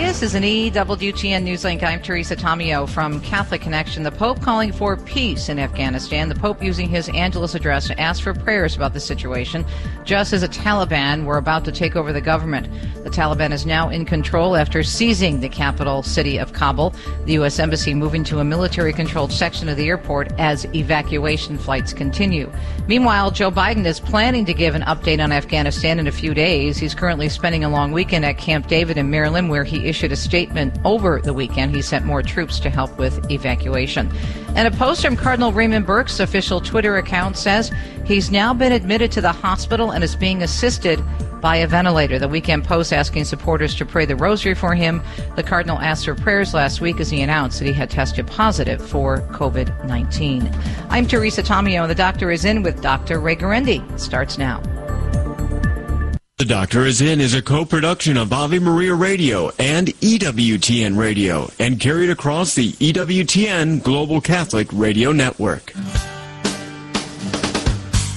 This is an EWTN Newslink. I'm Teresa Tomeo from Catholic Connection. The Pope calling for peace in Afghanistan. The Pope using his Angelus address to ask for prayers about the situation, just as the Taliban were about to take over the government. The Taliban is now in control after seizing the capital city of Kabul. The U.S. Embassy moving to a military-controlled section of the airport as evacuation flights continue. Meanwhile, Joe Biden is planning to give an update on Afghanistan in a few days. He's currently spending a long weekend at Camp David in Maryland, where he issued a statement over the weekend. He sent more troops to help with evacuation. And a post from Cardinal Raymond Burke's official Twitter account says he's now been admitted to the hospital and is being assisted by a ventilator. The Weekend Post asking supporters to pray the rosary for him. The Cardinal asked for prayers last week as he announced that he had tested positive for COVID-19. I'm Teresa Tomeo, and the doctor is in with Dr. Ray Guarendi. Starts now. The Doctor Is In is a co-production of Ave Maria Radio and EWTN Radio and carried across the EWTN Global Catholic Radio Network.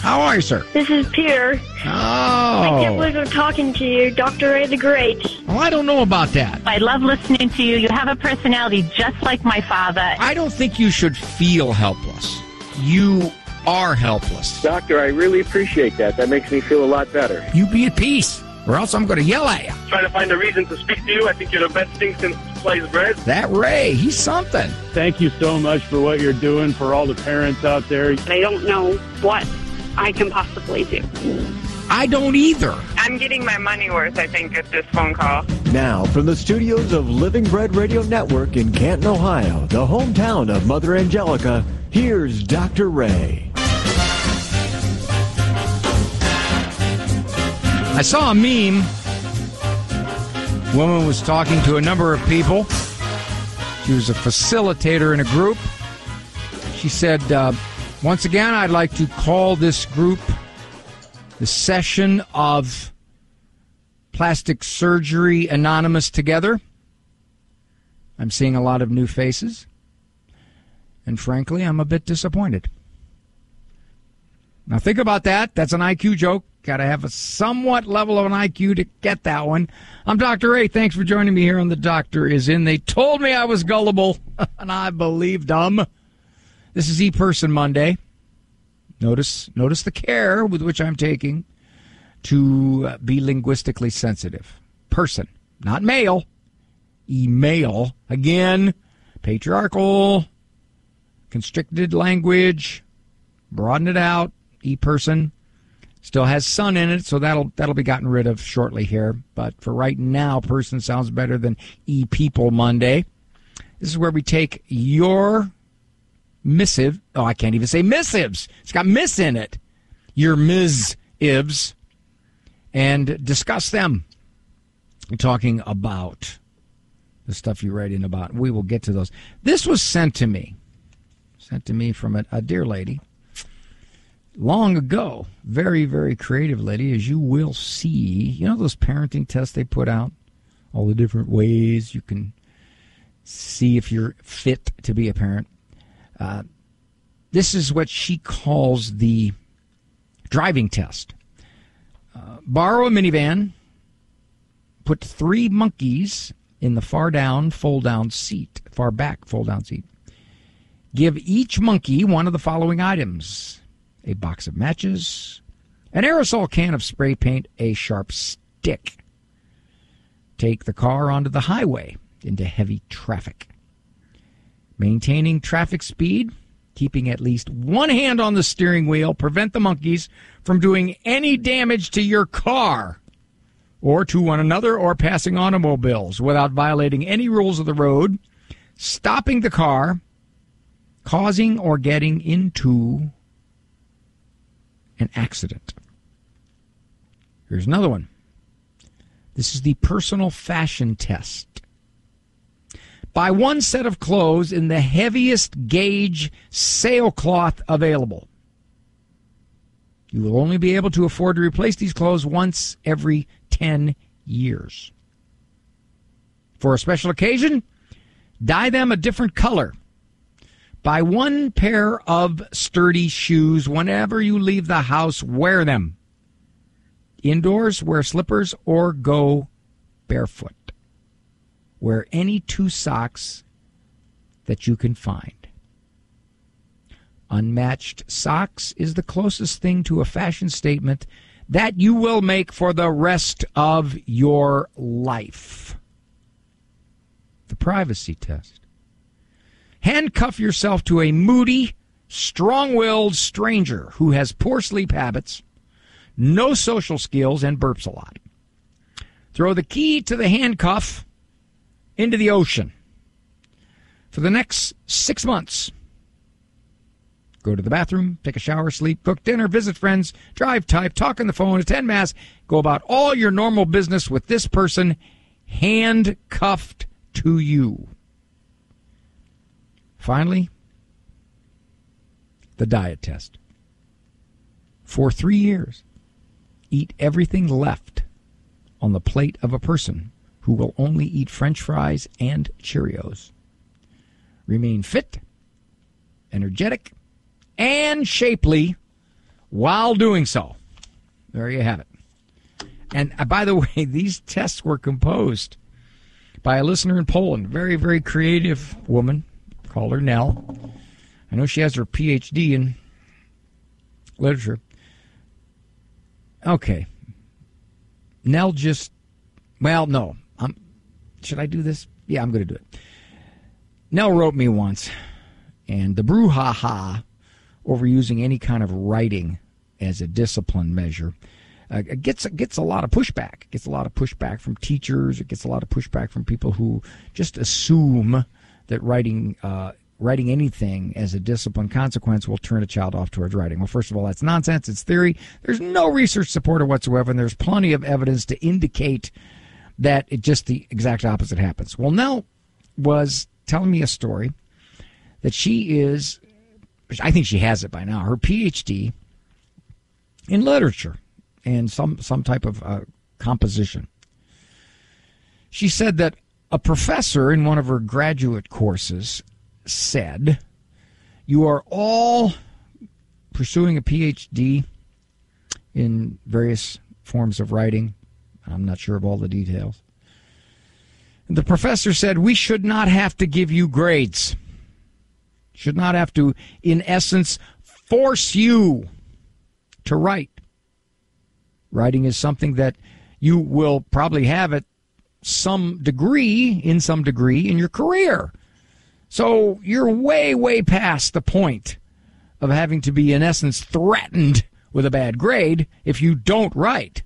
How are you, sir? This is Pierre. Oh. I can't believe I'm talking to you, Dr. Ray the Great. Well, I don't know about that. I love listening to you. You have a personality just like my father. I don't think you should feel helpless. You are helpless. Doctor, I really appreciate that. That makes me feel a lot better. You be at peace, or else I'm going to yell at you. Trying to find a reason to speak to you. I think you're the best thing since sliced bread. That Ray, he's something. Thank you so much for what you're doing for all the parents out there. I don't know what I can possibly do. I don't either. I'm getting my money worth, I think, at this phone call. Now, from the studios of Living Bread Radio Network in Canton, Ohio, the hometown of Mother Angelica, here's Dr. Ray. I saw a meme. A woman was talking to a number of people. She was a facilitator in a group. She said, once again, I'd like to call this group the Session of Plastic Surgery Anonymous together. I'm seeing a lot of new faces. And frankly, I'm a bit disappointed. Now think about that. That's an IQ joke. Got to have a somewhat level of an IQ to get that one. I'm Dr. A. Thanks for joining me here on The Doctor Is In. They told me I was gullible, and I believed them. This is E-Person Monday. Notice the care with which I'm taking to be linguistically sensitive. Person, not male. E-mail. Again, patriarchal, constricted language. Broaden it out. E-Person. Still has son in it, so that'll be gotten rid of shortly here. But for right now, person sounds better than E-People Monday. This is where we take your missive. Oh, I can't even say missives. It's got miss in it. Your mis-ives. And discuss them. We're talking about the stuff you write in about. We will get to those. This was sent to me. Sent to me from a dear lady. Long ago, very, very creative lady, as you will see. You know those parenting tests they put out? All the different ways you can see if you're fit to be a parent. This is what she calls the driving test. Borrow a minivan, put three monkeys in the far back fold-down seat. Give each monkey one of the following items: a box of matches, an aerosol can of spray paint, a sharp stick. Take the car onto the highway into heavy traffic. Maintaining traffic speed, keeping at least one hand on the steering wheel, prevent the monkeys from doing any damage to your car or to one another or passing automobiles without violating any rules of the road, stopping the car, causing or getting into an accident. Here's another one. This is the personal fashion test. Buy one set of clothes in the heaviest gauge sailcloth available. You will only be able to afford to replace these clothes once every 10 years. For a special occasion, dye them a different color. Buy one pair of sturdy shoes. Whenever you leave the house, wear them. Indoors, wear slippers or go barefoot. Wear any two socks that you can find. Unmatched socks is the closest thing to a fashion statement that you will make for the rest of your life. The privacy test. Handcuff yourself to a moody, strong-willed stranger who has poor sleep habits, no social skills, and burps a lot. Throw the key to the handcuff into the ocean. For the next 6 months, go to the bathroom, take a shower, sleep, cook dinner, visit friends, drive, type, talk on the phone, attend mass, go about all your normal business with this person handcuffed to you. Finally, the diet test. For 3 years, eat everything left on the plate of a person who will only eat French fries and Cheerios. Remain fit, energetic, and shapely while doing so. There you have it. And by the way, these tests were composed by a listener in Poland, very, very creative woman. Call her Nell. I know she has her PhD in literature. Okay. Nell just, well, no. Should I do this? Yeah, I'm going to do it. Nell wrote me once, and the brouhaha over using any kind of writing as a discipline measure gets a lot of pushback. It gets a lot of pushback from teachers. It gets a lot of pushback from people who just assume that writing anything as a discipline consequence will turn a child off towards writing. Well, first of all, that's nonsense. It's theory. There's no research support whatsoever, and there's plenty of evidence to indicate that it just the exact opposite happens. Well, Nell was telling me a story that she is, I think she has it by now, her PhD in literature and some type of composition. She said that a professor in one of her graduate courses said, "You are all pursuing a PhD in various forms of writing." I'm not sure of all the details. And the professor said, "We should not have to give you grades. Should not have to, in essence, force you to write. Writing is something that you will probably have at some degree in your career. So you're way, way past the point of having to be, in essence, threatened with a bad grade if you don't write.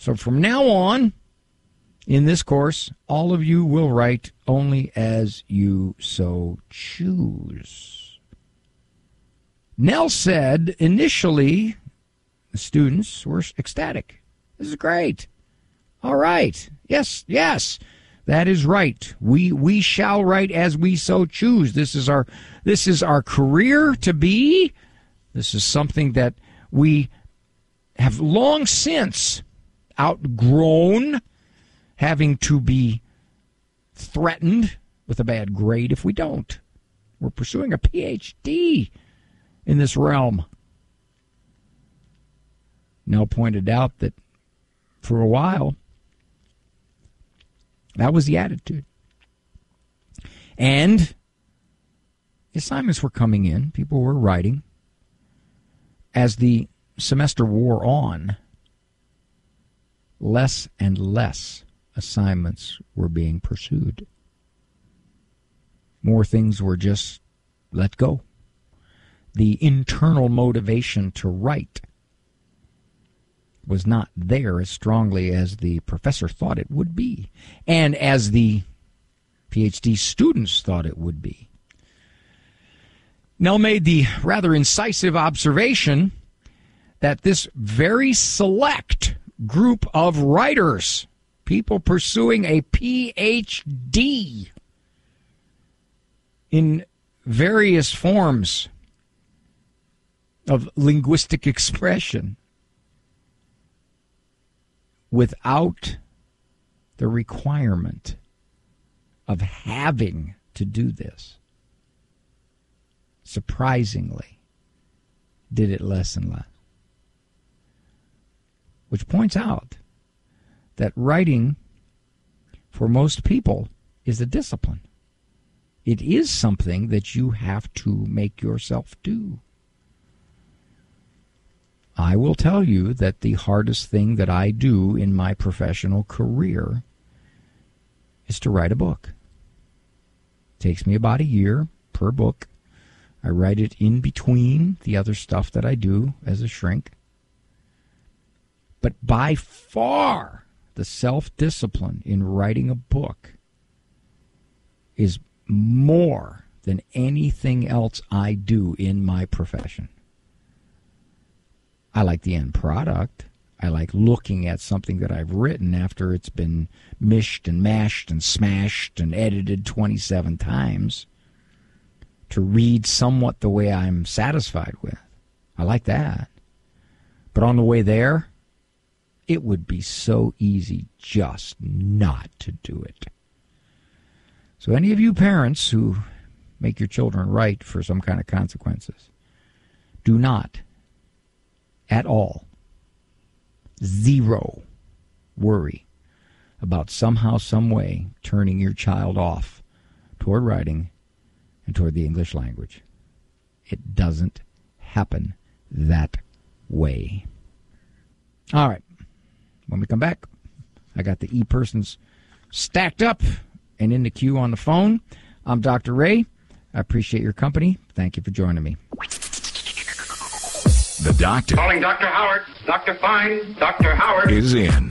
So from now on, in this course, all of you will write only as you so choose." Nell said initially the students were ecstatic. "This is great. All right. Yes, yes. That is right. We shall write as we so choose. This is our career to be. This is something that we have long since outgrown, having to be threatened with a bad grade if we don't. We're pursuing a PhD in this realm." Nell pointed out that for a while, that was the attitude. And assignments were coming in. People were writing. As the semester wore on, less and less assignments were being pursued. More things were just let go. The internal motivation to write was not there as strongly as the professor thought it would be, and as the PhD students thought it would be. Nell made the rather incisive observation that this very select group of writers, people pursuing a PhD in various forms of linguistic expression, without the requirement of having to do this, surprisingly, did it less and less. Which points out that writing for most people is a discipline. It is something that you have to make yourself do. I will tell you that the hardest thing that I do in my professional career is to write a book. It takes me about a year per book. I write it in between the other stuff that I do as a shrink. But by far, the self-discipline in writing a book is more than anything else I do in my profession. I like the end product. I like looking at something that I've written after it's been mished and mashed and smashed and edited 27 times to read somewhat the way I'm satisfied with. I like that. But on the way there, it would be so easy just not to do it. So any of you parents who make your children write for some kind of consequences, do not at all, zero worry about somehow, some way turning your child off toward writing and toward the English language. It doesn't happen that way. All right. When we come back, I got the e-persons stacked up and in the queue on the phone. I'm Dr. Ray. I appreciate your company. Thank you for joining me. The doctor. Calling Dr. Howard. Dr. Fine. Dr. Howard is in.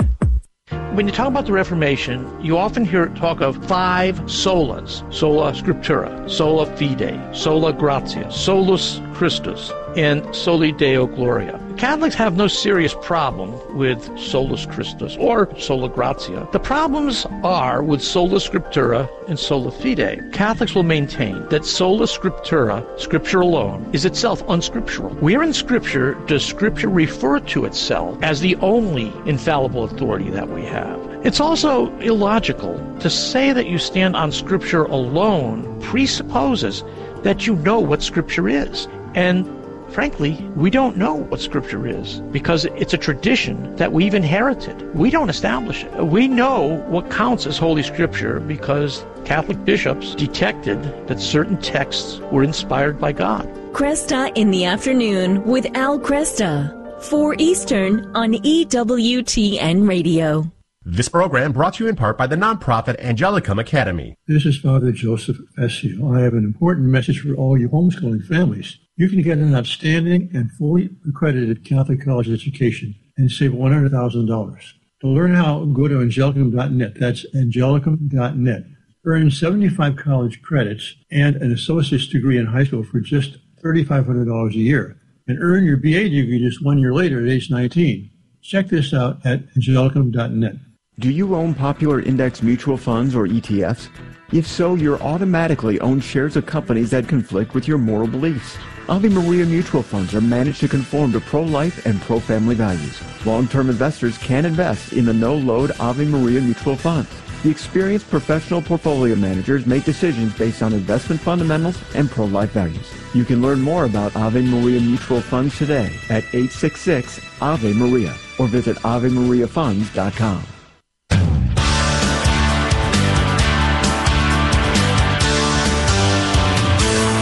When you talk about the Reformation, you often hear talk of five solas. Sola Scriptura, sola fide, sola gratia, solus Christus, and soli Deo Gloria. Catholics have no serious problem with solus Christus or sola gratia. The problems are with sola scriptura and sola fide. Catholics will maintain that sola scriptura, scripture alone, is itself unscriptural. Where in scripture does scripture refer to itself as the only infallible authority that we have? It's also illogical to say that you stand on scripture alone presupposes that you know what scripture is. And frankly, we don't know what Scripture is because it's a tradition that we've inherited. We don't establish it. We know what counts as Holy Scripture because Catholic bishops detected that certain texts were inspired by God. Cresta in the Afternoon with Al Cresta, 4 Eastern on EWTN Radio. This program brought to you in part by the nonprofit Angelicum Academy. This is Father Joseph Essio. I have an important message for all you homeschooling families. You can get an outstanding and fully accredited Catholic college education and save $100,000. To learn how, go to Angelicum.net. That's Angelicum.net. Earn 75 college credits and an associate's degree in high school for just $3,500 a year. And earn your BA degree just 1 year later at age 19. Check this out at Angelicum.net. Do you own popular index mutual funds or ETFs? If so, you're automatically owned shares of companies that conflict with your moral beliefs. Ave Maria Mutual Funds are managed to conform to pro-life and pro-family values. Long-term investors can invest in the no-load Ave Maria Mutual Funds. The experienced professional portfolio managers make decisions based on investment fundamentals and pro-life values. You can learn more about Ave Maria Mutual Funds today at 866-Ave Maria or visit AveMariaFunds.com.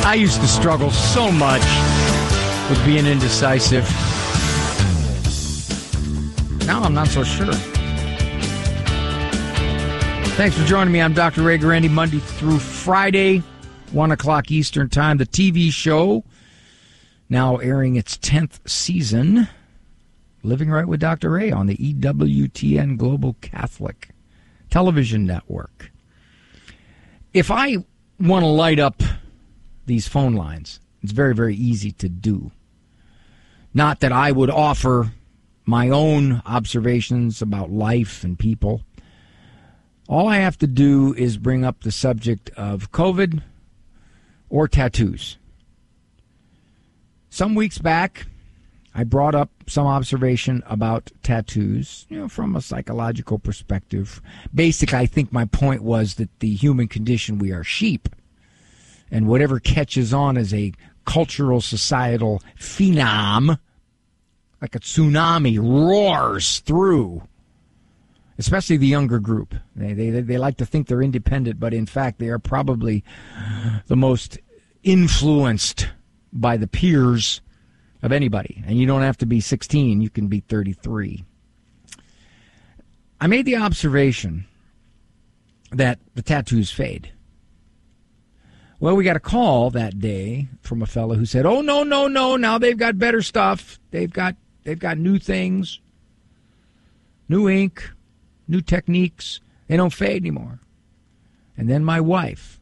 I used to struggle so much with being indecisive. Now I'm not so sure. Thanks for joining me. I'm Dr. Ray Guarendi, Monday through Friday, 1 o'clock Eastern Time. The TV show, now airing its 10th season, Living Right with Dr. Ray on the EWTN Global Catholic Television Network. If I want to light up these phone lines, it's very, very easy to do. Not that I would offer my own observations about life and people. All I have to do is bring up the subject of COVID or tattoos. Some weeks back, I brought up some observation about tattoos, you know, from a psychological perspective. Basically, I think my point was that the human condition, we are sheep. And whatever catches on as a cultural, societal phenom, like a tsunami, roars through especially the younger group. They like to think they're independent, but in fact, they are probably the most influenced by the peers of anybody. And you don't have to be 16. You can be 33. I made the observation that the tattoos fade. Well, we got a call that day from a fellow who said, "Oh, no, now they've got better stuff. They've got new things, new ink, new techniques. They don't fade anymore." And then my wife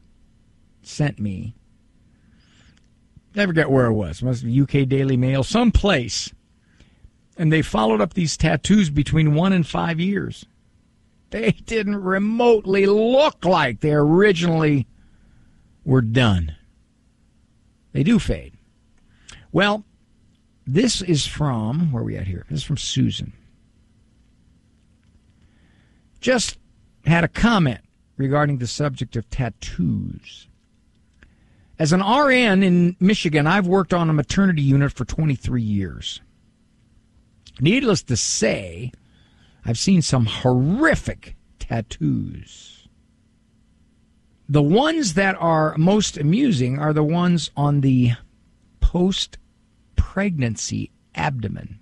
sent me, I forget where it was, it must be UK Daily Mail, someplace. And they followed up these tattoos between 1 and 5 years. They didn't remotely look like they originally were done. They do fade. Well, this is from, where are we at here? This is from Susan. Just had a comment regarding the subject of tattoos. As an RN in Michigan, I've worked on a maternity unit for 23 years. Needless to say, I've seen some horrific tattoos. The ones that are most amusing are the ones on the post-pregnancy abdomen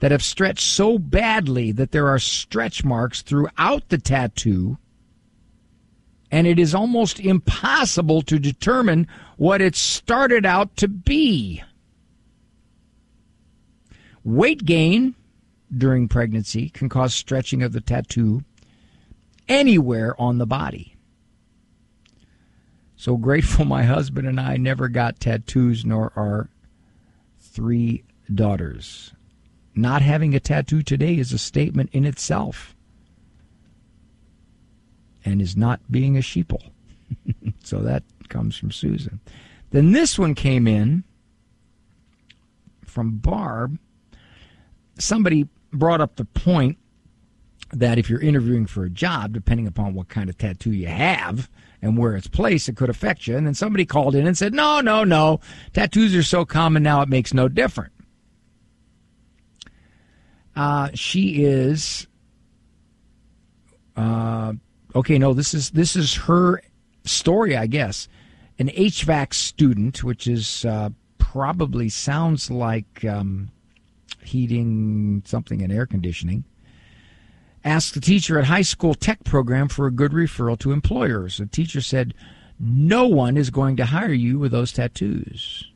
that have stretched so badly that there are stretch marks throughout the tattoo, and it is almost impossible to determine what it started out to be. Weight gain during pregnancy can cause stretching of the tattoo anywhere on the body. So grateful my husband and I never got tattoos, nor our 3 daughters. Not having a tattoo today is a statement in itself and is not being a sheeple. So that comes from Susan. Then this one came in from Barb. Somebody brought up the point that if you're interviewing for a job, depending upon what kind of tattoo you have and where it's placed, it could affect you. And then somebody called in and said, no, tattoos are so common now it makes no difference. She is, okay, no, this is her story, I guess. An HVAC student, which is probably sounds like heating something and air conditioning, asked the teacher at high school tech program for a good referral to employers. The teacher said, "No one is going to hire you with those tattoos."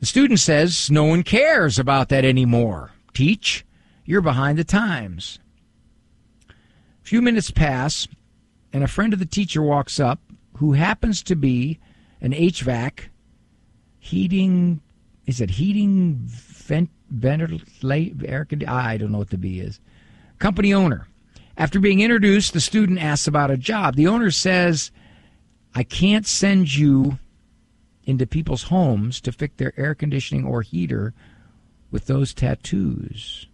The student says, "No one cares about that anymore. Teach, you're behind the times." A few minutes pass, and a friend of the teacher walks up who happens to be an HVAC heating, is it heating, ventilate, air conditioning? I don't know what the B is. Company owner. After being introduced, the student asks about a job. The owner says, "I can't send you into people's homes to fix their air conditioning or heater with those tattoos."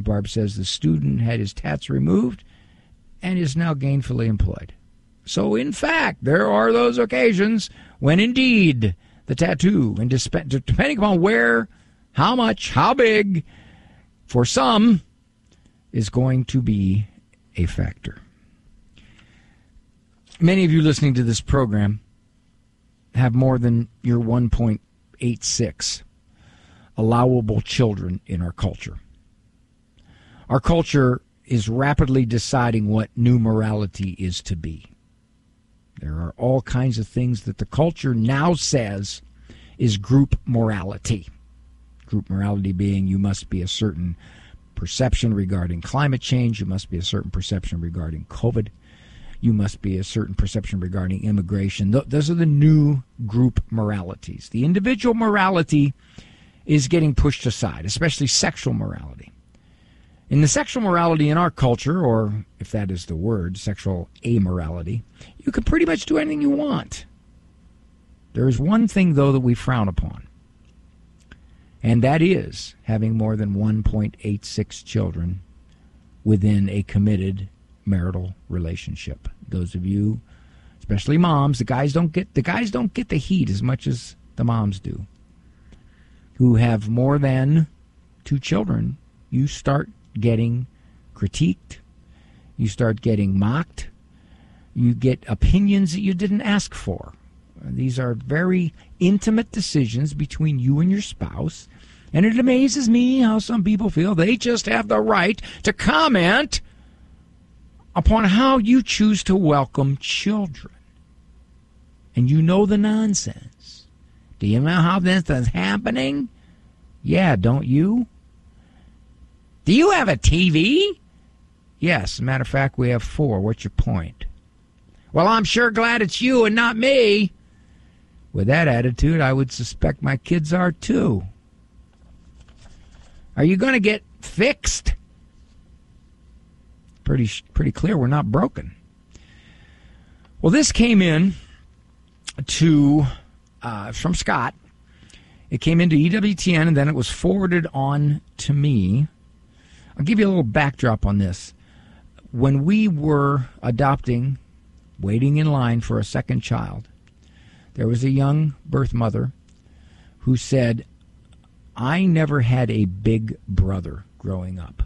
Barb says the student had his tats removed and is now gainfully employed. So, in fact, there are those occasions when, indeed, the tattoo, and depending upon where, how much, how big, for some, is going to be a factor. Many of you listening to this program have more than your 1.86 allowable children in our culture. Our culture is rapidly deciding what new morality is to be. There are all kinds of things that the culture now says is group morality. Group morality being you must be a certain perception regarding climate change, you must be a certain perception regarding COVID, you must be a certain perception regarding immigration. Those are the new group moralities. The individual morality is getting pushed aside, especially sexual morality. In the sexual morality in our culture, or if that is the word, sexual amorality, you can pretty much do anything you want. There is one thing, though, that we frown upon, and that is having more than 1.86 children within a committed marital relationship. Those of you, especially moms, the guys don't get the heat as much as the moms do, who have more than 2 children you start getting critiqued, you start getting mocked, you get opinions that you didn't ask for. These are very intimate decisions between you and your spouse, and it amazes me how some people feel they just have the right to comment upon how you choose to welcome children. And you know the nonsense. Do you know how this is happening? Yeah, don't you? Do you have a TV? Yes, matter of fact, we have 4. What's your point? Well, I'm sure glad it's you and not me. With that attitude, I would suspect my kids are too. Are you going to get fixed? Pretty clear we're not broken. Well, this came in to from Scott. It came into EWTN, and then it was forwarded on to me. I'll give you a little backdrop on this. When we were adopting, waiting in line for a second child, there was a young birth mother who said, I never had a big brother growing up.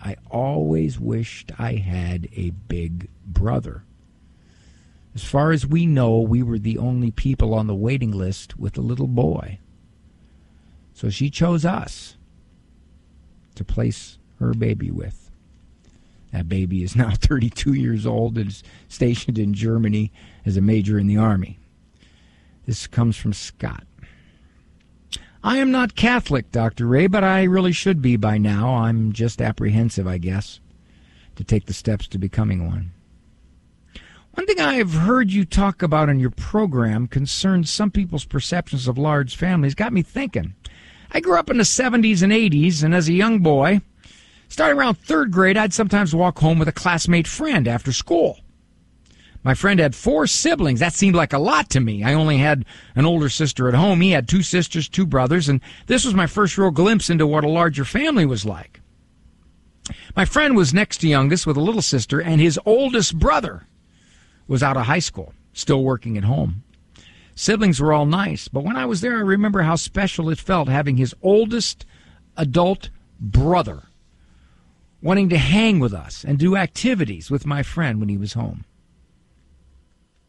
I always wished I had a big brother. As far as we know, we were the only people on the waiting list with a little boy. So she chose us to place her baby with. That baby is now 32 years old and is stationed in Germany as a major in the Army. This comes from Scott. I am not Catholic, Dr. Ray, but I really should be by now. I'm just apprehensive, I guess, to take the steps to becoming one. One thing I have heard you talk about in your program concerns some people's perceptions of large families. Got me thinking. I grew up in the 70s and 80s, and as a young boy, starting around 3rd grade, I'd sometimes walk home with a classmate friend after school. My friend had 4 siblings. That seemed like a lot to me. I only had an older sister at home. He had 2 sisters, 2 brothers, and this was my first real glimpse into what a larger family was like. My friend was next to youngest with a little sister, and his oldest brother was out of high school, still working at home. Siblings were all nice, but when I was there, I remember how special it felt having his oldest adult brother wanting to hang with us and do activities with my friend when he was home.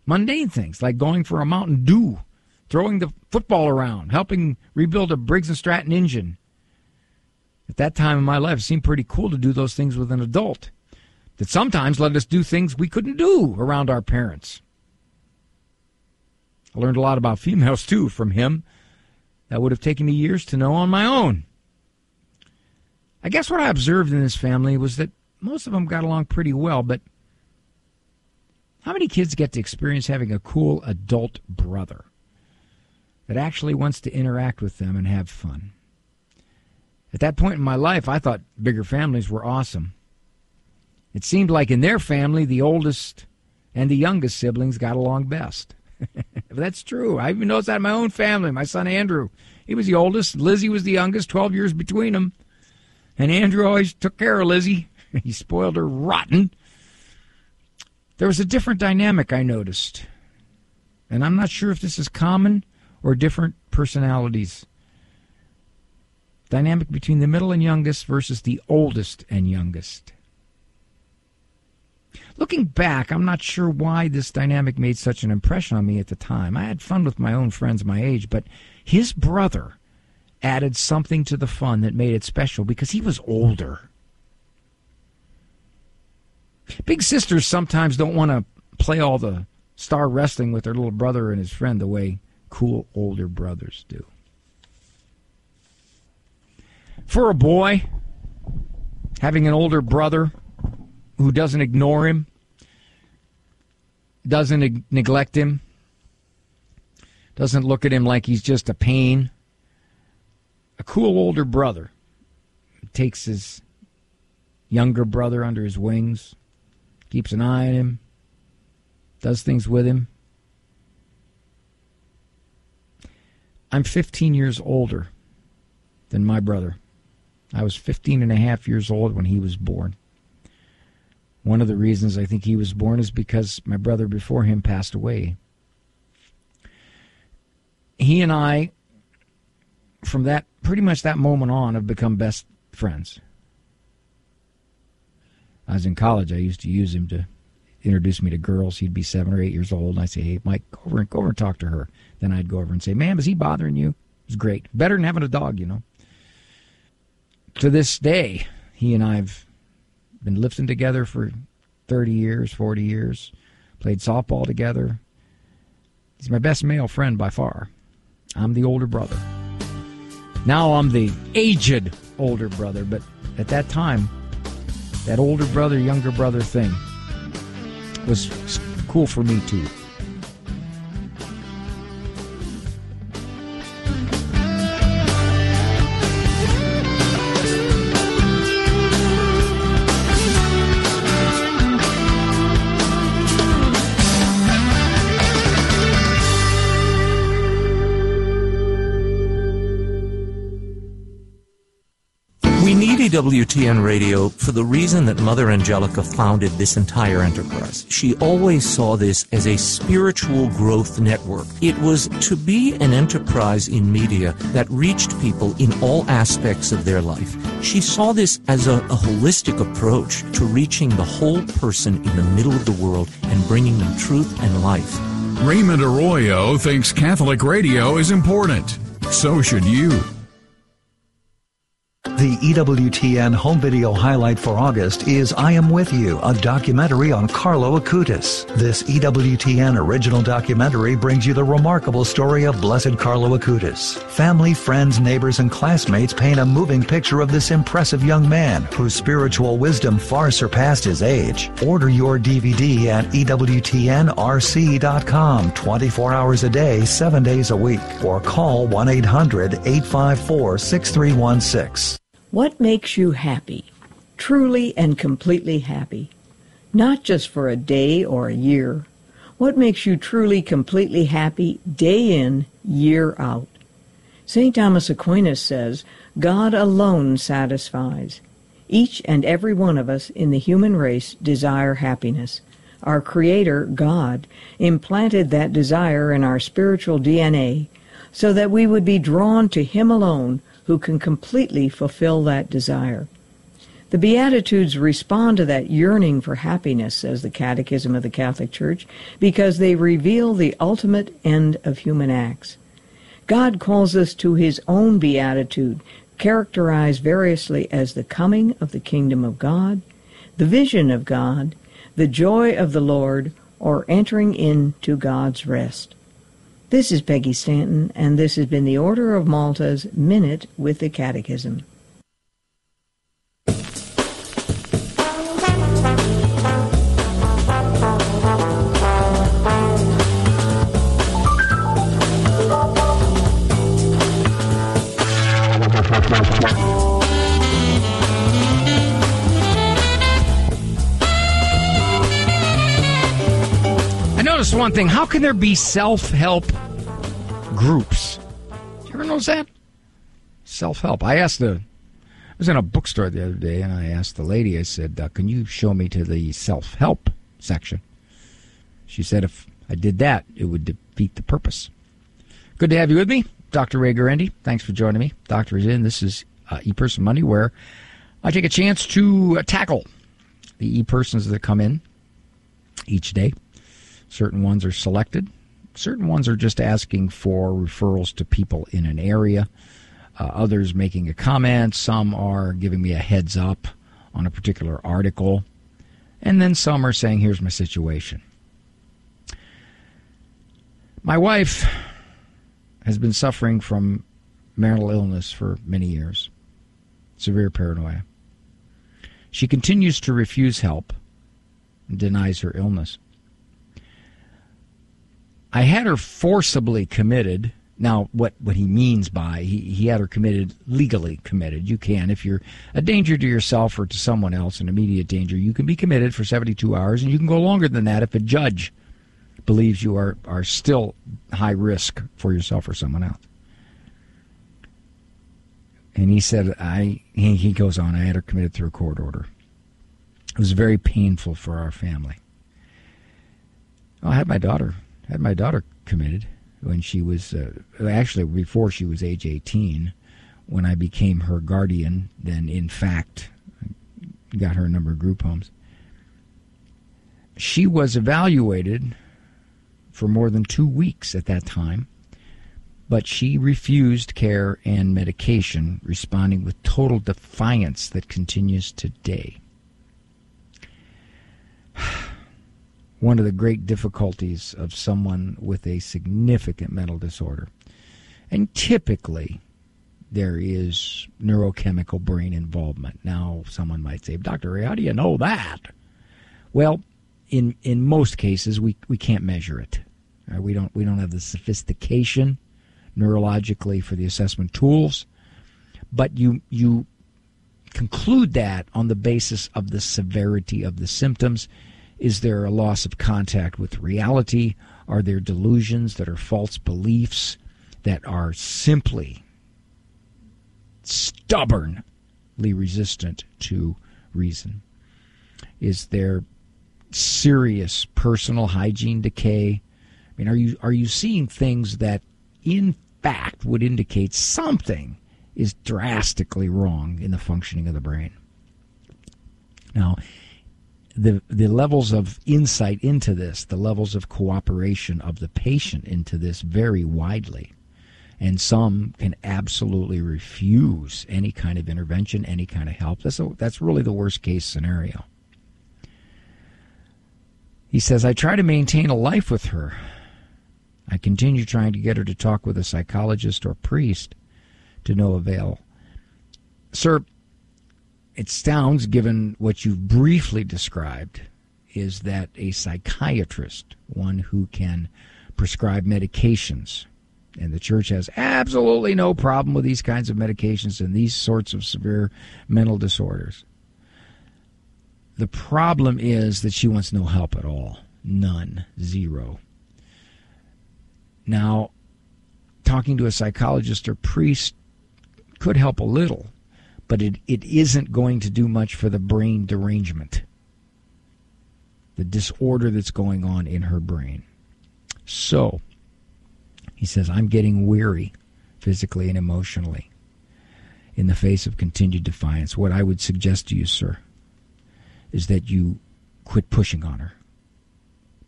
Mundane things like going for a Mountain Dew, throwing the football around, helping rebuild a Briggs and Stratton engine. At that time in my life, it seemed pretty cool to do those things with an adult that sometimes let us do things we couldn't do around our parents. I learned a lot about females, too, from him. That would have taken me years to know on my own. I guess what I observed in this family was that most of them got along pretty well, but how many kids get to experience having a cool adult brother that actually wants to interact with them and have fun? At that point in my life, I thought bigger families were awesome. It seemed like in their family, the oldest and the youngest siblings got along best. But that's true. I even noticed that in my own family. My son Andrew, he was the oldest. Lizzie was the youngest, 12 years between them. And Andrew always took care of Lizzie. He spoiled her rotten. There was a different dynamic I noticed, and I'm not sure if this is common or different personalities. Dynamic between the middle and youngest versus the oldest and youngest. Looking back, I'm not sure why this dynamic made such an impression on me at the time. I had fun with my own friends my age, but his brother added something to the fun that made it special because he was older. Big sisters sometimes don't want to play all the star wrestling with their little brother and his friend the way cool older brothers do. For a boy, having an older brother who doesn't ignore him, doesn't neglect him, doesn't look at him like he's just a pain, a cool older brother takes his younger brother under his wings, keeps an eye on him, does things with him. I'm 15 years older than my brother. I was 15 and a half years old when he was born. One of the reasons I think he was born is because my brother before him passed away. He and I, from that, pretty much that moment on, have become best friends. I was in college, I used to use him to introduce me to girls. He'd be 7 or 8 years old, and I'd say, hey, Mike, go over and talk to her. Then I'd go over and say, ma'am, is he bothering you? It was great. Better than having a dog, you know. To this day, he and I have been lifting together for 30 years, 40 years, played softball together. He's my best male friend by far. I'm the older brother. Now I'm the aged older brother, but at that time, that older brother, younger brother thing was cool for me, too. EWTN Radio for the reason that Mother Angelica founded this entire enterprise. She always saw this as a spiritual growth network. It was to be an enterprise in media that reached people in all aspects of their life. She saw this as a holistic approach to reaching the whole person in the middle of the world and bringing them truth and life. Raymond Arroyo thinks Catholic radio is important. So should you. The EWTN home video highlight for August is I Am With You, a documentary on Carlo Acutis. This EWTN original documentary brings you the remarkable story of Blessed Carlo Acutis. Family, friends, neighbors, and classmates paint a moving picture of this impressive young man whose spiritual wisdom far surpassed his age. Order your DVD at EWTNRC.com 24 hours a day, 7 days a week, or call 1-800-854-6316. What makes you happy, truly and completely happy? Not just for a day or a year. What makes you truly, completely happy day in, year out? St. Thomas Aquinas says, God alone satisfies. Each and every one of us in the human race desire happiness. Our Creator, God, implanted that desire in our spiritual DNA so that we would be drawn to Him alone, who can completely fulfill that desire. The Beatitudes respond to that yearning for happiness, says the Catechism of the Catholic Church, because they reveal the ultimate end of human acts. God calls us to His own beatitude, characterized variously as the coming of the kingdom of God, the vision of God, the joy of the Lord, or entering into God's rest. This is Peggy Stanton, and this has been the Order of Malta's Minute with the Catechism. One thing, how can there be self-help groups? You ever notice that? Self-help. I was in a bookstore the other day, and I asked the lady, I said, can you show me to the self-help section? She said if I did that, it would defeat the purpose. Good to have you with me, Dr. Ray Guarendi. Thanks for joining me. Doctor is in. This is E-Person Monday, where I take a chance to tackle the E-Persons that come in each day. Certain ones are selected. Certain ones are just asking for referrals to people in an area. Others making a comment. Some are giving me a heads up on a particular article. And then some are saying, here's my situation. My wife has been suffering from mental illness for many years. Severe paranoia. She continues to refuse help and denies her illness. I had her forcibly committed. Now, what he means by he had her committed, legally committed. You can, if you're a danger to yourself or to someone else, an immediate danger, you can be committed for 72 hours, and you can go longer than that if a judge believes you are still high risk for yourself or someone else. And he said, he goes on, I had her committed through a court order. It was very painful for our family. Well, I had my daughter. committed when she was, actually before she was age 18, when I became her guardian, then in fact got her a number of group homes. she was evaluated for more than 2 weeks at that time, but she refused care and medication, responding with total defiance that continues today. One of the great difficulties of someone with a significant mental disorder, and typically there is neurochemical brain involvement. Now, someone might say, Dr. Ray, how do you know that? Well, in most cases, we can't measure it. We don't have the sophistication neurologically for the assessment tools, but you conclude that on the basis of the severity of the symptoms. Is there a loss of contact with reality? Are there delusions that are false beliefs that are simply stubbornly resistant to reason? Is there serious personal hygiene decay? I mean, are you seeing things that in fact would indicate something is drastically wrong in the functioning of the brain? Now, the levels of insight into this, the levels of cooperation of the patient into this vary widely. And some can absolutely refuse any kind of intervention, any kind of help. That's really the worst case scenario. He says, I try to maintain a life with her. I continue trying to get her to talk with a psychologist or priest, to no avail. Sir, it sounds, given what you've briefly described, is that a psychiatrist, one who can prescribe medications, and the church has absolutely no problem with these kinds of medications and these sorts of severe mental disorders. The problem is that she wants no help at all. None. Zero. Now, talking to a psychologist or priest could help a little, but it isn't going to do much for the brain derangement, the disorder that's going on in her brain. So, he says, I'm getting weary physically and emotionally in the face of continued defiance. What I would suggest to you, sir, is that you quit pushing on her.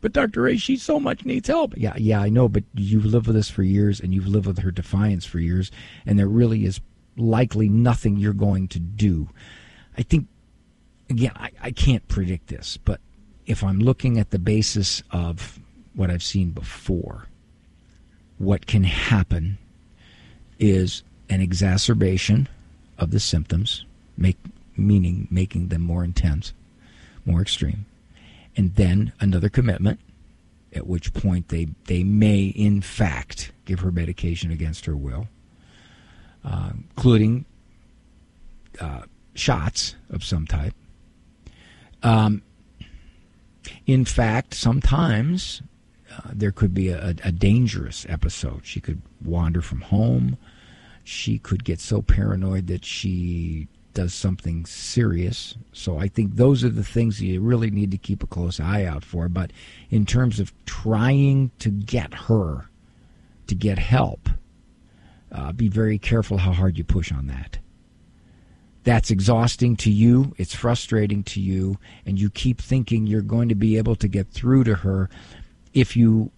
But Dr. Ray, she so much needs help. Yeah, I know, but you've lived with this for years, and you've lived with her defiance for years, and there really is likely nothing you're going to do. I think, again, I can't predict this, but if I'm looking at the basis of what I've seen before, what can happen is an exacerbation of the symptoms, making them more intense, more extreme, and then another commitment, at which point they may, in fact, give her medication against her will, including shots of some type. In fact, sometimes there could be a dangerous episode. She could wander from home. She could get so paranoid that she does something serious. So I think those are the things you really need to keep a close eye out for. But in terms of trying to get her to get help, be very careful how hard you push on that. That's exhausting to you. It's frustrating to you. And you keep thinking you're going to be able to get through to her if you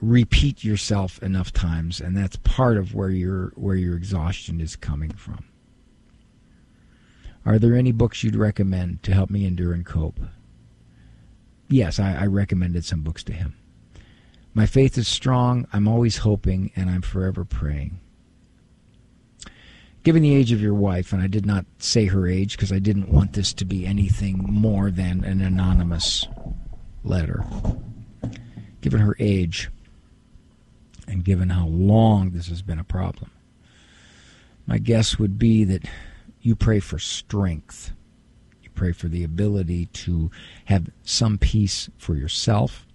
repeat yourself enough times, and that's part of where your exhaustion is coming from. Are there any books you'd recommend to help me endure and cope? Yes, I recommended some books to him. My faith is strong, I'm always hoping, and I'm forever praying. Given the age of your wife, and I did not say her age because I didn't want this to be anything more than an anonymous letter. Given her age and given how long this has been a problem, my guess would be that you pray for strength. You pray for the ability to have some peace for yourself.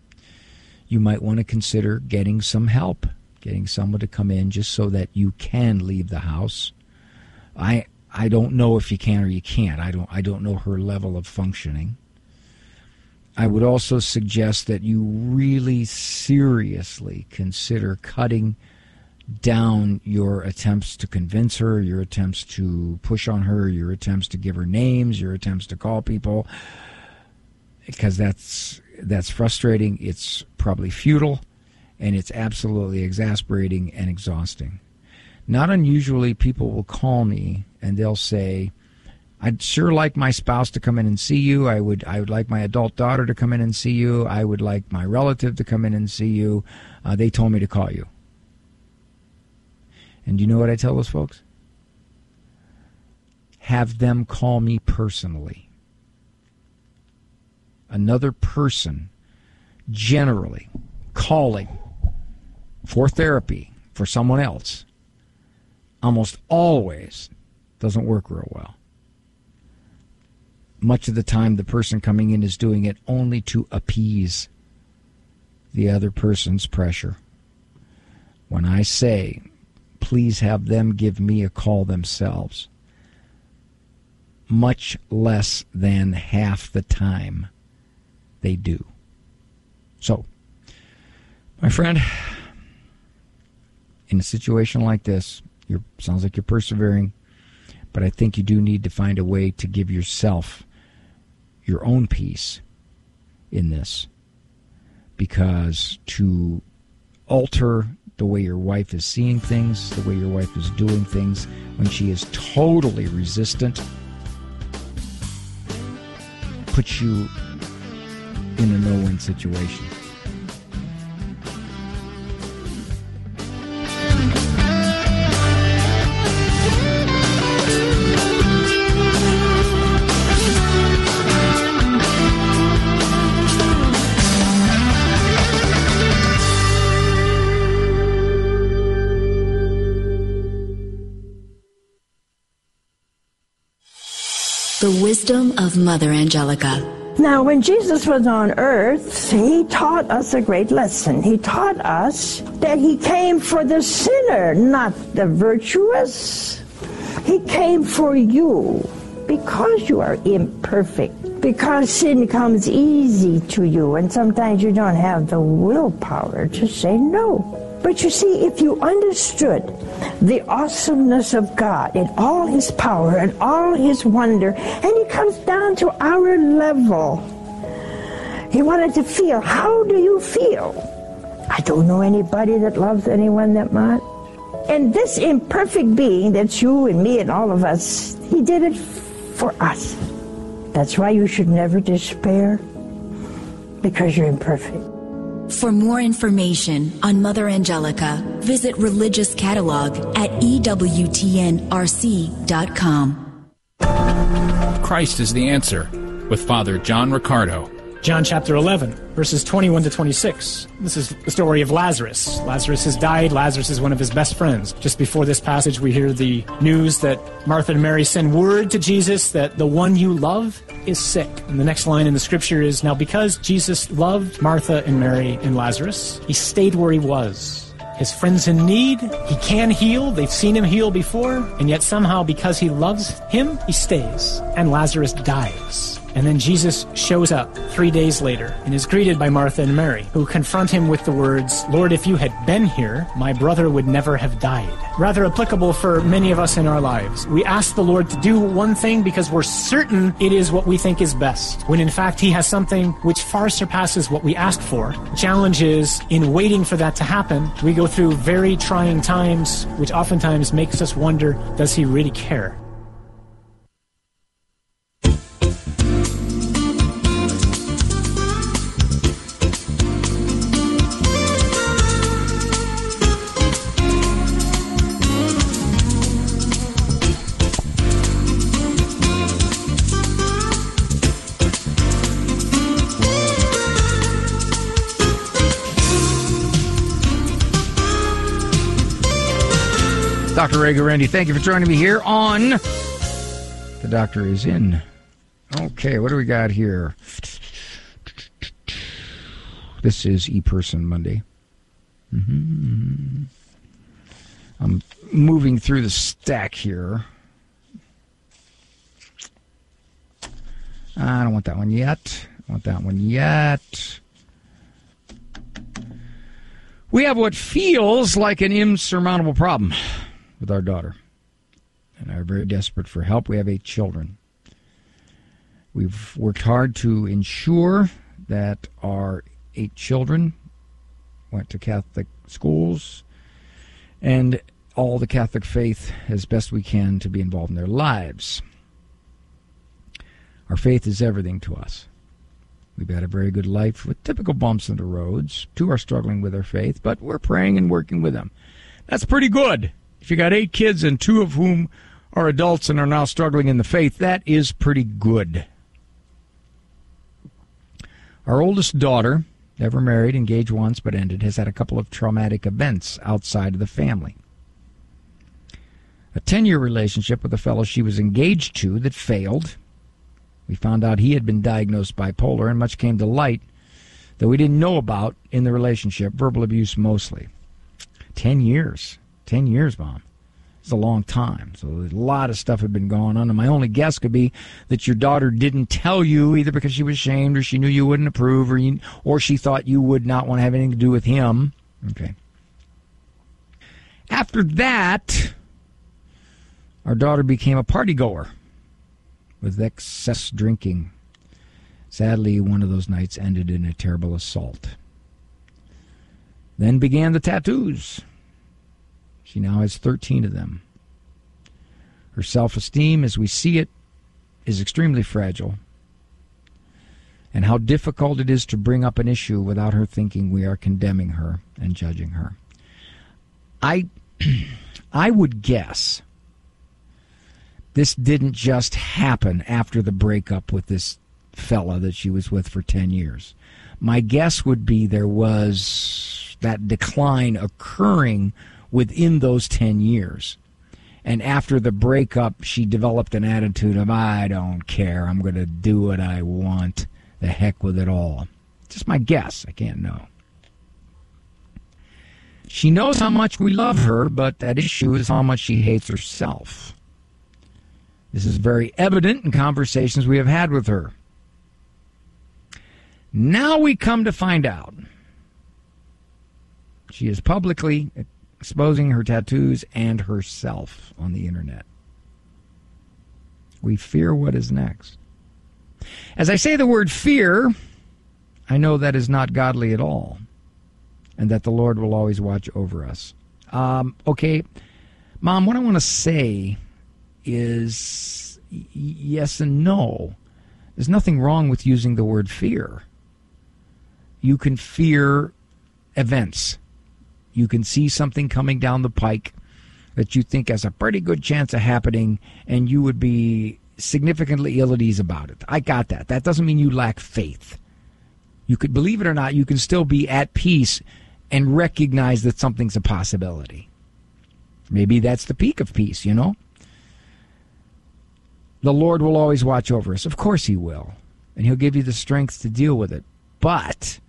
You might want to consider getting some help, getting someone to come in just so that you can leave the house. I don't know if you can or you can't. I don't know her level of functioning. I would also suggest that you really seriously consider cutting down your attempts to convince her, your attempts to push on her, your attempts to give her names, your attempts to call people, because that's frustrating. It's probably futile, and it's absolutely exasperating and exhausting. Not unusually, people will call me and they'll say, "I'd sure like my spouse to come in and see you. I would like my adult daughter to come in and see you. I would like my relative to come in and see you. They told me to call you." And you know what I tell those folks? Have them call me personally. Another person generally calling for therapy for someone else almost always doesn't work real well. Much of the time, the person coming in is doing it only to appease the other person's pressure. When I say, please have them give me a call themselves, much less than half the time they do. So, my friend, in a situation like this, sounds like you're persevering, but I think you do need to find a way to give yourself your own peace in this, because to alter the way your wife is seeing things, the way your wife is doing things, when she is totally resistant, puts you in a no-win situation. The wisdom of Mother Angelica. Now, when Jesus was on earth, he taught us a great lesson. He taught us that he came for the sinner, not the virtuous. He came for you because you are imperfect, because sin comes easy to you, and sometimes you don't have the willpower to say no. But you see, if you understood the awesomeness of God in all his power and all his wonder, and he comes down to our level, he wanted to feel, how do you feel? I don't know anybody that loves anyone that much. And this imperfect being that's you and me and all of us, he did it for us. That's why you should never despair, because you're imperfect. For more information on Mother Angelica, visit Religious Catalog at EWTNRC.com. Christ is the answer with Father John Riccardo. John chapter 11, verses 21 to 26. This is the story of Lazarus. Lazarus has died. Lazarus is one of his best friends. Just before this passage, we hear the news that Martha and Mary send word to Jesus that the one you love is sick. And the next line in the scripture is, now because Jesus loved Martha and Mary and Lazarus, he stayed where he was. His friend's in need. He can heal. They've seen him heal before. And yet somehow, because he loves him, he stays. And Lazarus dies. And then Jesus shows up 3 days later and is greeted by Martha and Mary, who confront him with the words, Lord, if you had been here, my brother would never have died. Rather applicable for many of us in our lives. We ask the Lord to do one thing because we're certain it is what we think is best, when in fact he has something which far surpasses what we ask for. The challenge is, in waiting for that to happen, we go through very trying times, which oftentimes makes us wonder, does he really care? Dr. Ray Guarendi, thank you for joining me here on The Doctor Is In. Okay, what do we got here? This is ePerson Monday. I'm moving through the stack here. I don't want that one yet. I want that one yet. We have what feels like an insurmountable problem with our daughter, and are very desperate for help. We have 8 children. We've worked hard to ensure that our 8 children went to Catholic schools and all the Catholic faith as best we can to be involved in their lives. Our faith is everything to us. We've had a very good life with typical bumps in the roads. 2 are struggling with their faith, but we're praying and working with them. That's pretty good. If you got 8 kids and 2 of whom are adults and are now struggling in the faith, that is pretty good. Our oldest daughter, never married, engaged once but ended, has had a couple of traumatic events outside of the family. A 10-year relationship with a fellow she was engaged to that failed. We found out he had been diagnosed bipolar, and much came to light that we didn't know about in the relationship, verbal abuse mostly. 10 years. 10 years, Mom. It's a long time. So a lot of stuff had been going on, and my only guess could be that your daughter didn't tell you either because she was ashamed or she knew you wouldn't approve or she thought you would not want to have anything to do with him. Okay. After that, our daughter became a party-goer with excess drinking. Sadly, one of those nights ended in a terrible assault. Then began the tattoos. She now has 13 of them. Her self-esteem, as we see it, is extremely fragile. And how difficult it is to bring up an issue without her thinking we are condemning her and judging her. I would guess this didn't just happen after the breakup with this fella that she was with for 10 years. My guess would be there was that decline occurring within those 10 years. And after the breakup, she developed an attitude of, I don't care, I'm going to do what I want, the heck with it all. Just my guess. I can't know. She knows how much we love her, but that issue is how much she hates herself. This is very evident in conversations we have had with her. Now we come to find out she is publicly exposing her tattoos and herself on the internet. We fear what is next. As I say the word fear, I know that is not godly at all, and that the Lord will always watch over us. Okay, Mom, what I want to say is yes and no. There's nothing wrong with using the word fear. You can fear events. You can see something coming down the pike that you think has a pretty good chance of happening, and you would be significantly ill at ease about it. I got that. That doesn't mean you lack faith. You could believe it or not, you can still be at peace and recognize that something's a possibility. Maybe that's the peak of peace, you know? The Lord will always watch over us. Of course he will. And he'll give you the strength to deal with it. But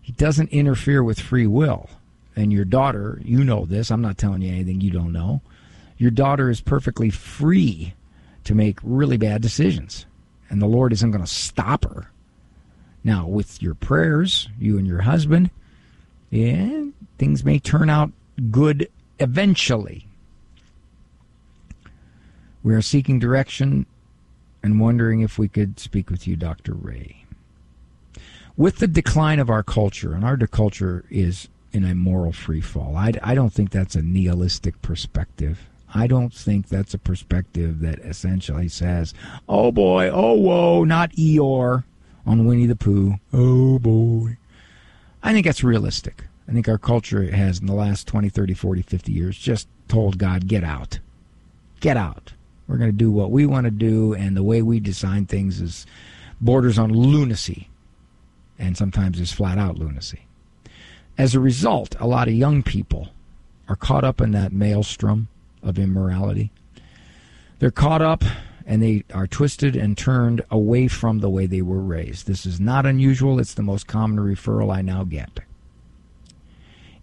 he doesn't interfere with free will. And your daughter, you know this. I'm not telling you anything you don't know. Your daughter is perfectly free to make really bad decisions. And the Lord isn't going to stop her. Now, with your prayers, you and your husband, yeah, things may turn out good eventually. We are seeking direction and wondering if we could speak with you, Dr. Ray. With the decline of our culture, and our culture is in a moral freefall, I don't think that's a nihilistic perspective. I don't think that's a perspective that essentially says, oh boy, oh whoa, not Eeyore on Winnie the Pooh. Oh boy. I think that's realistic. I think our culture has in the last 20, 30, 40, 50 years just told God, get out. Get out. We're going to do what we want to do, and the way we design things is borders on lunacy, and sometimes it's flat-out lunacy. As a result, a lot of young people are caught up in that maelstrom of immorality. They're caught up, and they are twisted and turned away from the way they were raised. This is not unusual. It's the most common referral I now get.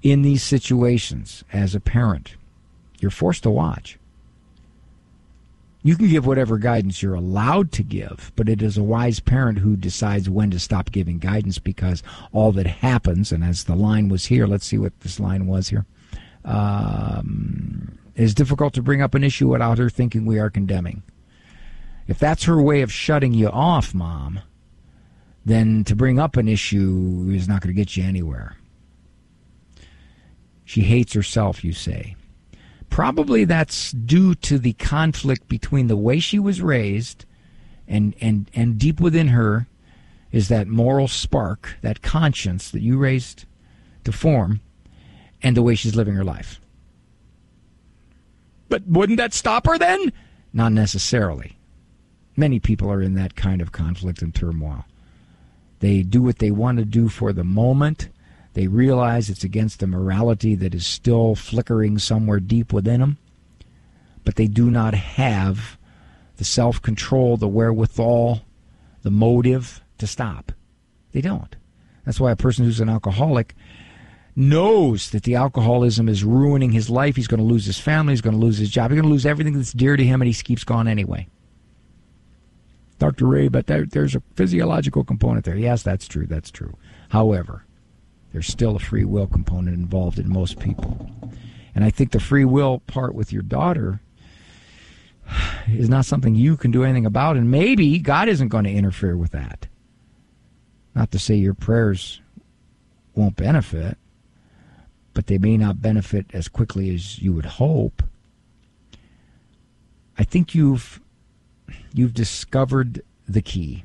In these situations, as a parent, you're forced to watch. You can give whatever guidance you're allowed to give, but it is a wise parent who decides when to stop giving guidance, because all that happens, and as the line was here, let's see what this line was here, it is difficult to bring up an issue without her thinking we are condemning. If that's her way of shutting you off, Mom, then to bring up an issue is not going to get you anywhere. She hates herself, you say. Probably that's due to the conflict between the way she was raised and deep within her is that moral spark, that conscience that you raised to form, and the way she's living her life. But wouldn't that stop her then? Not necessarily. Many people are in that kind of conflict and turmoil. They do what they want to do for the moment. They realize it's against the morality that is still flickering somewhere deep within them. But they do not have the self-control, the wherewithal, the motive to stop. They don't. That's why a person who's an alcoholic knows that the alcoholism is ruining his life. He's going to lose his family. He's going to lose his job. He's going to lose everything that's dear to him, and he keeps going anyway. Dr. Ray, but there's a physiological component there. Yes, that's true. That's true. However, there's still a free will component involved in most people. And I think the free will part with your daughter is not something you can do anything about, and maybe God isn't going to interfere with that. Not to say your prayers won't benefit, but they may not benefit as quickly as you would hope. I think you've discovered the key.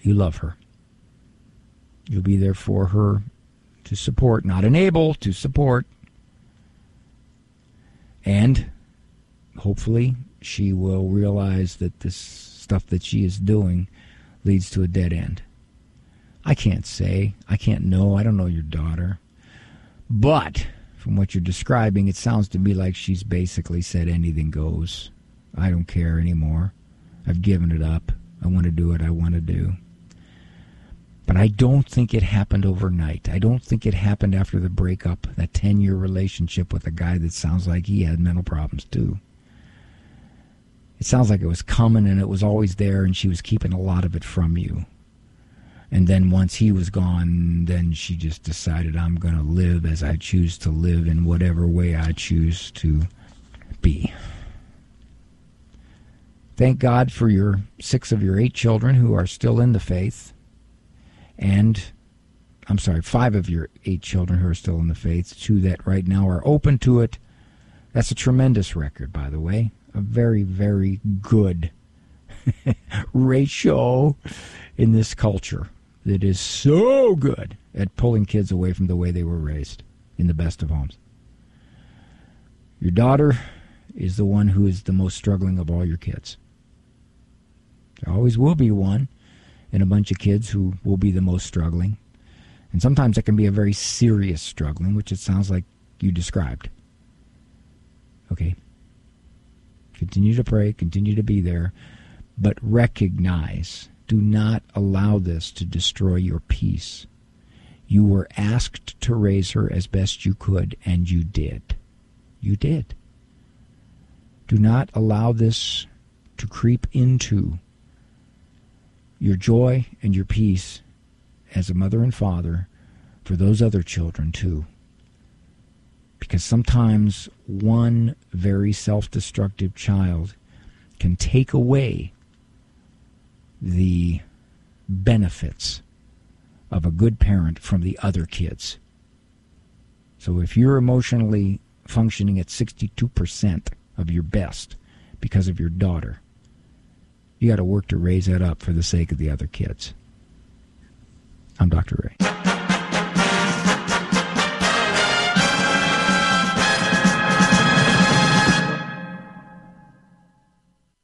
You love her. You'll be there for her to support, not enable, to support. And hopefully she will realize that this stuff that she is doing leads to a dead end. I can't say. I can't know. I don't know your daughter. But from what you're describing, it sounds to me like she's basically said anything goes. I don't care anymore. I've given it up. I want to do what I want to do. But I don't think it happened overnight. I don't think it happened after the breakup, that 10-year relationship with a guy that sounds like he had mental problems too. It sounds like it was coming and it was always there, and she was keeping a lot of it from you. And then once he was gone, then she just decided, I'm going to live as I choose to live in whatever way I choose to be. Thank God for your 6 of your 8 children who are still in the faith. And, I'm sorry, 5 of your 8 children who are still in the faith, 2 that right now are open to it. That's a tremendous record, by the way. A very, very good ratio in this culture that is so good at pulling kids away from the way they were raised in the best of homes. Your daughter is the one who is the most struggling of all your kids. There always will be one and a bunch of kids who will be the most struggling. And sometimes it can be a very serious struggling, which it sounds like you described. Okay. Continue to pray. Continue to be there. But recognize, do not allow this to destroy your peace. You were asked to raise her as best you could, and you did. You did. Do not allow this to creep into your joy and your peace as a mother and father for those other children too. Because sometimes one very self-destructive child can take away the benefits of a good parent from the other kids. So if you're emotionally functioning at 62% of your best because of your daughter, you got to work to raise that up for the sake of the other kids. I'm Dr. Ray.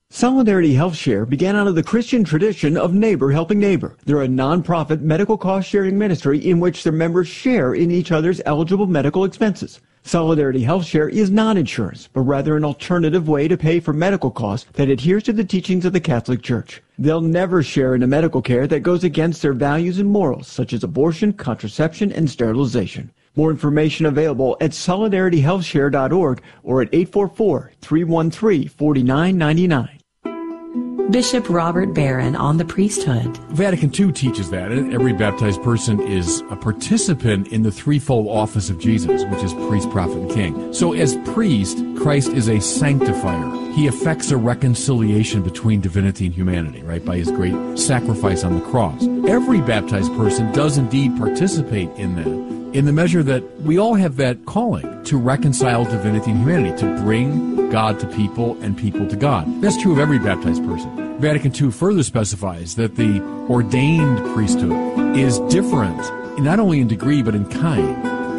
Solidarity HealthShare began out of the Christian tradition of neighbor helping neighbor. They're a nonprofit medical cost-sharing ministry in which their members share in each other's eligible medical expenses. Solidarity HealthShare is not insurance, but rather an alternative way to pay for medical costs that adheres to the teachings of the Catholic Church. They'll never share in a medical care that goes against their values and morals, such as abortion, contraception, and sterilization. More information available at solidarityhealthshare.org or at 844-313-4999. Bishop Robert Barron on the priesthood. Vatican II teaches that every baptized person is a participant in the threefold office of Jesus, which is priest, prophet, and king. So as priest, Christ is a sanctifier. He effects a reconciliation between divinity and humanity, right, by his great sacrifice on the cross. Every baptized person does indeed participate in that, in the measure that we all have that calling to reconcile divinity and humanity, to bring God to people and people to God. That's true of every baptized person. Vatican II further specifies that the ordained priesthood is different, not only in degree but in kind.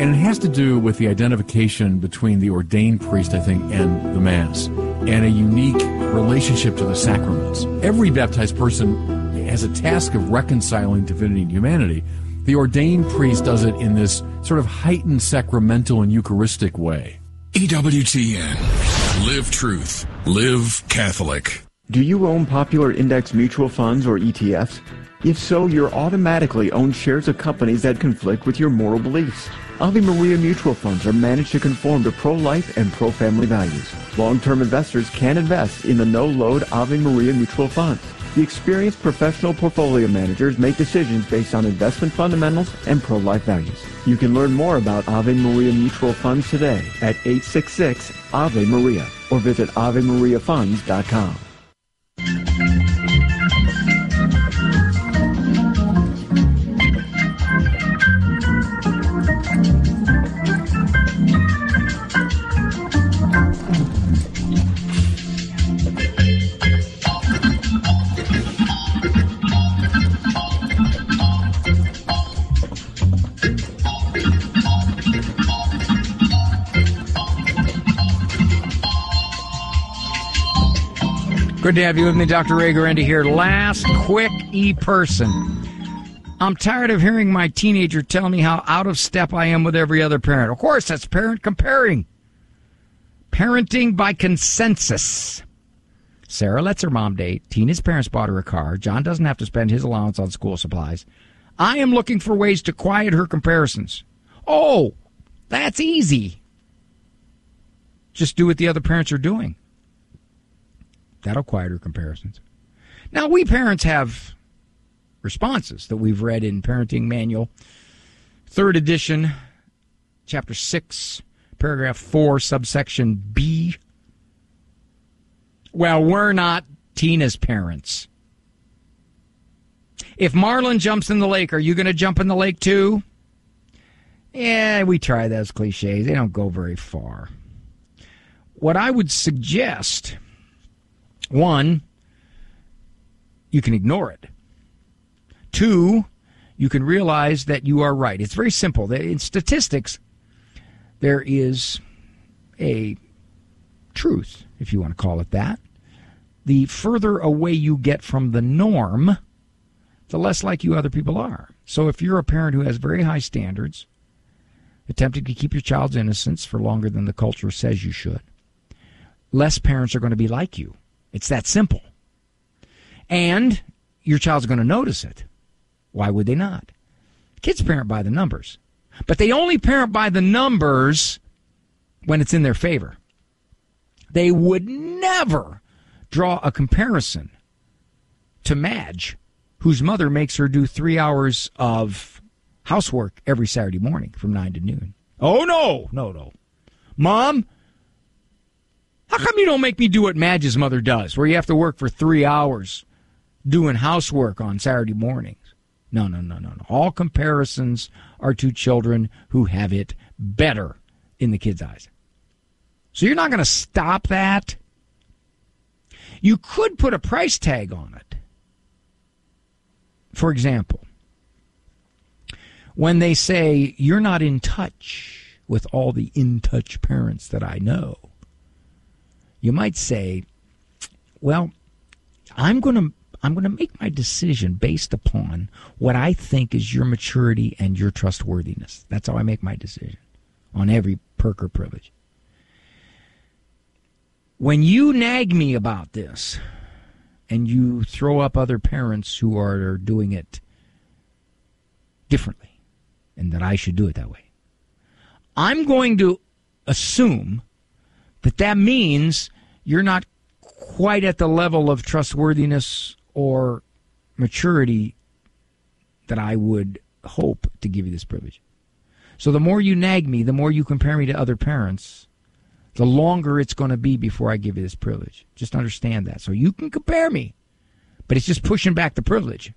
And it has to do with the identification between the ordained priest, I think, and the Mass, and a unique relationship to the sacraments. Every baptized person has a task of reconciling divinity and humanity. The ordained priest does it in this sort of heightened sacramental and Eucharistic way. EWTN. Live truth. Live Catholic. Do you own popular index mutual funds or ETFs? If so, you're automatically owned shares of companies that conflict with your moral beliefs. Ave Maria Mutual Funds are managed to conform to pro-life and pro-family values. Long-term investors can invest in the no-load Ave Maria Mutual Funds. The experienced professional portfolio managers make decisions based on investment fundamentals and pro-life values. You can learn more about Ave Maria Mutual Funds today at 866-AVE-MARIA or visit AveMariaFunds.com. Good to have you with me, Dr. Ray Guarendi here. Last quick e-person. I'm tired of hearing my teenager tell me how out of step I am with every other parent. Of course, that's parent comparing. Parenting by consensus. Sarah lets her mom date. Tina's parents bought her a car. John doesn't have to spend his allowance on school supplies. I am looking for ways to quiet her comparisons. Oh, that's easy. Just do what the other parents are doing. That'll quiet her comparisons. Now, we parents have responses that we've read in Parenting Manual, 3rd edition, Chapter 6, Paragraph 4, Subsection B. Well, we're not Tina's parents. If Marlon jumps in the lake, are you going to jump in the lake too? Yeah, we try those cliches. They don't go very far. What I would suggest... One, you can ignore it. Two, you can realize that you are right. It's very simple. In statistics, there is a truth, if you want to call it that. The further away you get from the norm, the less like you other people are. So if you're a parent who has very high standards, attempting to keep your child's innocence for longer than the culture says you should, less parents are going to be like you. It's that simple. And your child's going to notice it. Why would they not? Kids parent by the numbers. But they only parent by the numbers when it's in their favor. They would never draw a comparison to Madge, whose mother makes her do 3 hours of housework every Saturday morning from 9 to noon. Oh, no. No, no. Mom, how come you don't make me do what Madge's mother does, where you have to work for 3 hours doing housework on Saturday mornings? No, no, no, no, no. All comparisons are to children who have it better in the kids' eyes. So you're not going to stop that. You could put a price tag on it. For example, when they say, you're not in touch with all the in-touch parents that I know, you might say, well, I'm going to make my decision based upon what I think is your maturity and your trustworthiness. That's how I make my decision on every perk or privilege. When you nag me about this and you throw up other parents who are doing it differently and that I should do it that way, I'm going to assume that means you're not quite at the level of trustworthiness or maturity that I would hope to give you this privilege. So the more you nag me, the more you compare me to other parents, the longer it's going to be before I give you this privilege. Just understand that. So you can compare me, but it's just pushing back the privilege.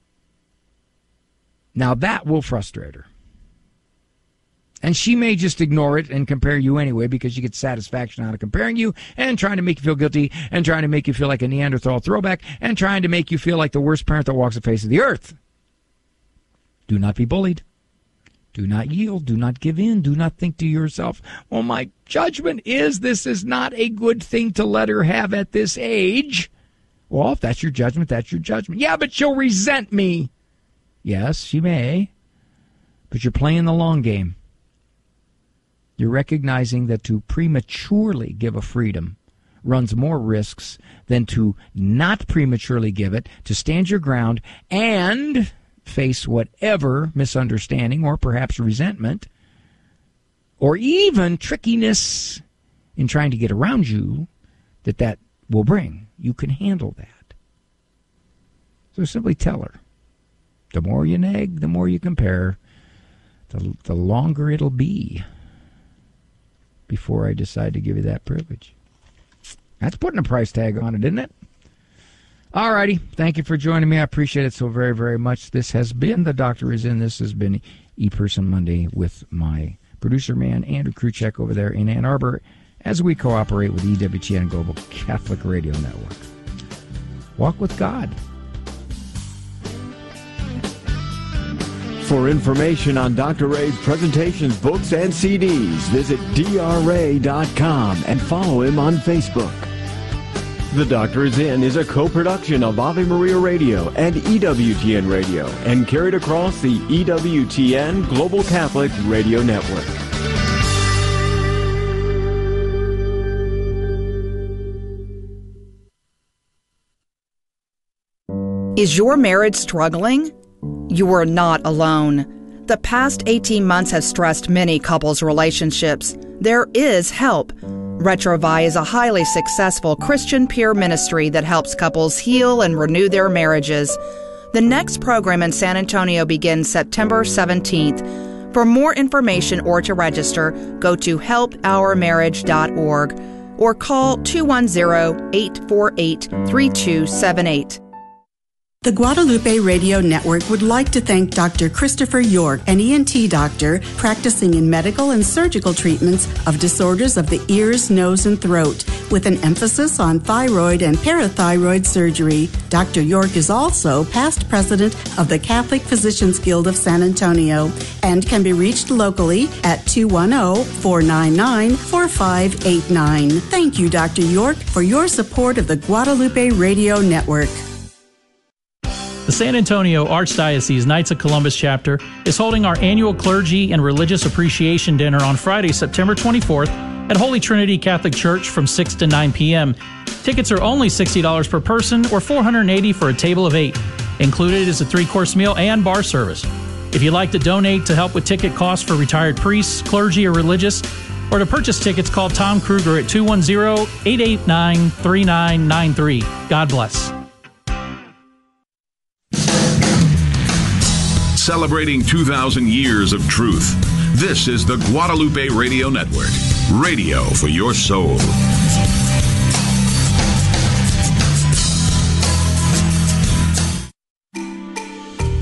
Now that will frustrate her. And she may just ignore it and compare you anyway because she gets satisfaction out of comparing you and trying to make you feel guilty and trying to make you feel like a Neanderthal throwback and trying to make you feel like the worst parent that walks the face of the earth. Do not be bullied. Do not yield. Do not give in. Do not think to yourself, well, my judgment is this is not a good thing to let her have at this age. Well, if that's your judgment, that's your judgment. Yeah, but she'll resent me. Yes, she may. But you're playing the long game. You're recognizing that to prematurely give a freedom runs more risks than to not prematurely give it, to stand your ground and face whatever misunderstanding or perhaps resentment or even trickiness in trying to get around you that will bring. You can handle that. So simply tell her, the more you nag, the more you compare, the longer it'll be before I decide to give you that privilege. That's putting a price tag on it, isn't it? All righty. Thank you for joining me. I appreciate it so very, very much. This has been The Doctor Is In. This has been ePerson Monday with my producer man, Andrew Kruczek, over there in Ann Arbor, as we cooperate with EWTN Global Catholic Radio Network. Walk with God. For information on Dr. Ray's presentations, books, and CDs, visit dray.com and follow him on Facebook. The Doctor Is In is a co-production of Ave Maria Radio and EWTN Radio and carried across the EWTN Global Catholic Radio Network. Is your marriage struggling? You are not alone. The past 18 months has stressed many couples' relationships. There is help. Retrouvaille is a highly successful Christian peer ministry that helps couples heal and renew their marriages. The next program in San Antonio begins September 17th. For more information or to register, go to helpourmarriage.org or call 210-848-3278. The Guadalupe Radio Network would like to thank Dr. Christopher York, an ENT doctor practicing in medical and surgical treatments of disorders of the ears, nose, and throat, with an emphasis on thyroid and parathyroid surgery. Dr. York is also past president of the Catholic Physicians Guild of San Antonio and can be reached locally at 210-499-4589. Thank you, Dr. York, for your support of the Guadalupe Radio Network. The San Antonio Archdiocese Knights of Columbus chapter is holding our annual Clergy and Religious Appreciation Dinner on Friday, September 24th at Holy Trinity Catholic Church from 6 to 9 p.m. Tickets are only $60 per person or $480 for a table of 8. Included is a 3-course meal and bar service. If you'd like to donate to help with ticket costs for retired priests, clergy, or religious, or to purchase tickets, call Tom Kruger at 210-889-3993. God bless. Celebrating 2,000 years of truth. This is the Guadalupe Radio Network. Radio for your soul.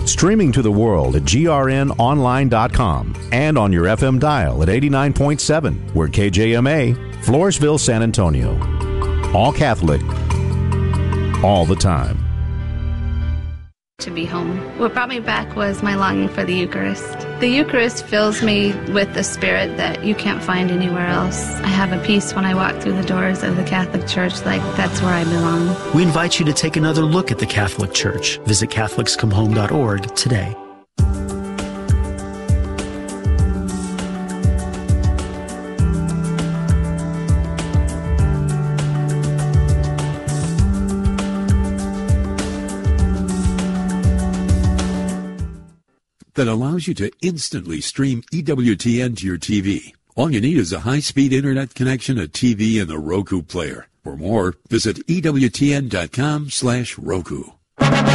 Streaming to the world at grnonline.com and on your FM dial at 89.7. We're KJMA, Floresville, San Antonio. All Catholic, all the time. To be home. What brought me back was my longing for the Eucharist. The Eucharist fills me with the spirit that you can't find anywhere else. I have a peace when I walk through the doors of the Catholic Church, like that's where I belong. We invite you to take another look at the Catholic Church. Visit CatholicsComeHome.org today. That allows you to instantly stream EWTN to your TV All you need is a high-speed internet connection, a TV, and a Roku player. For more, visit EWTN.com/Roku.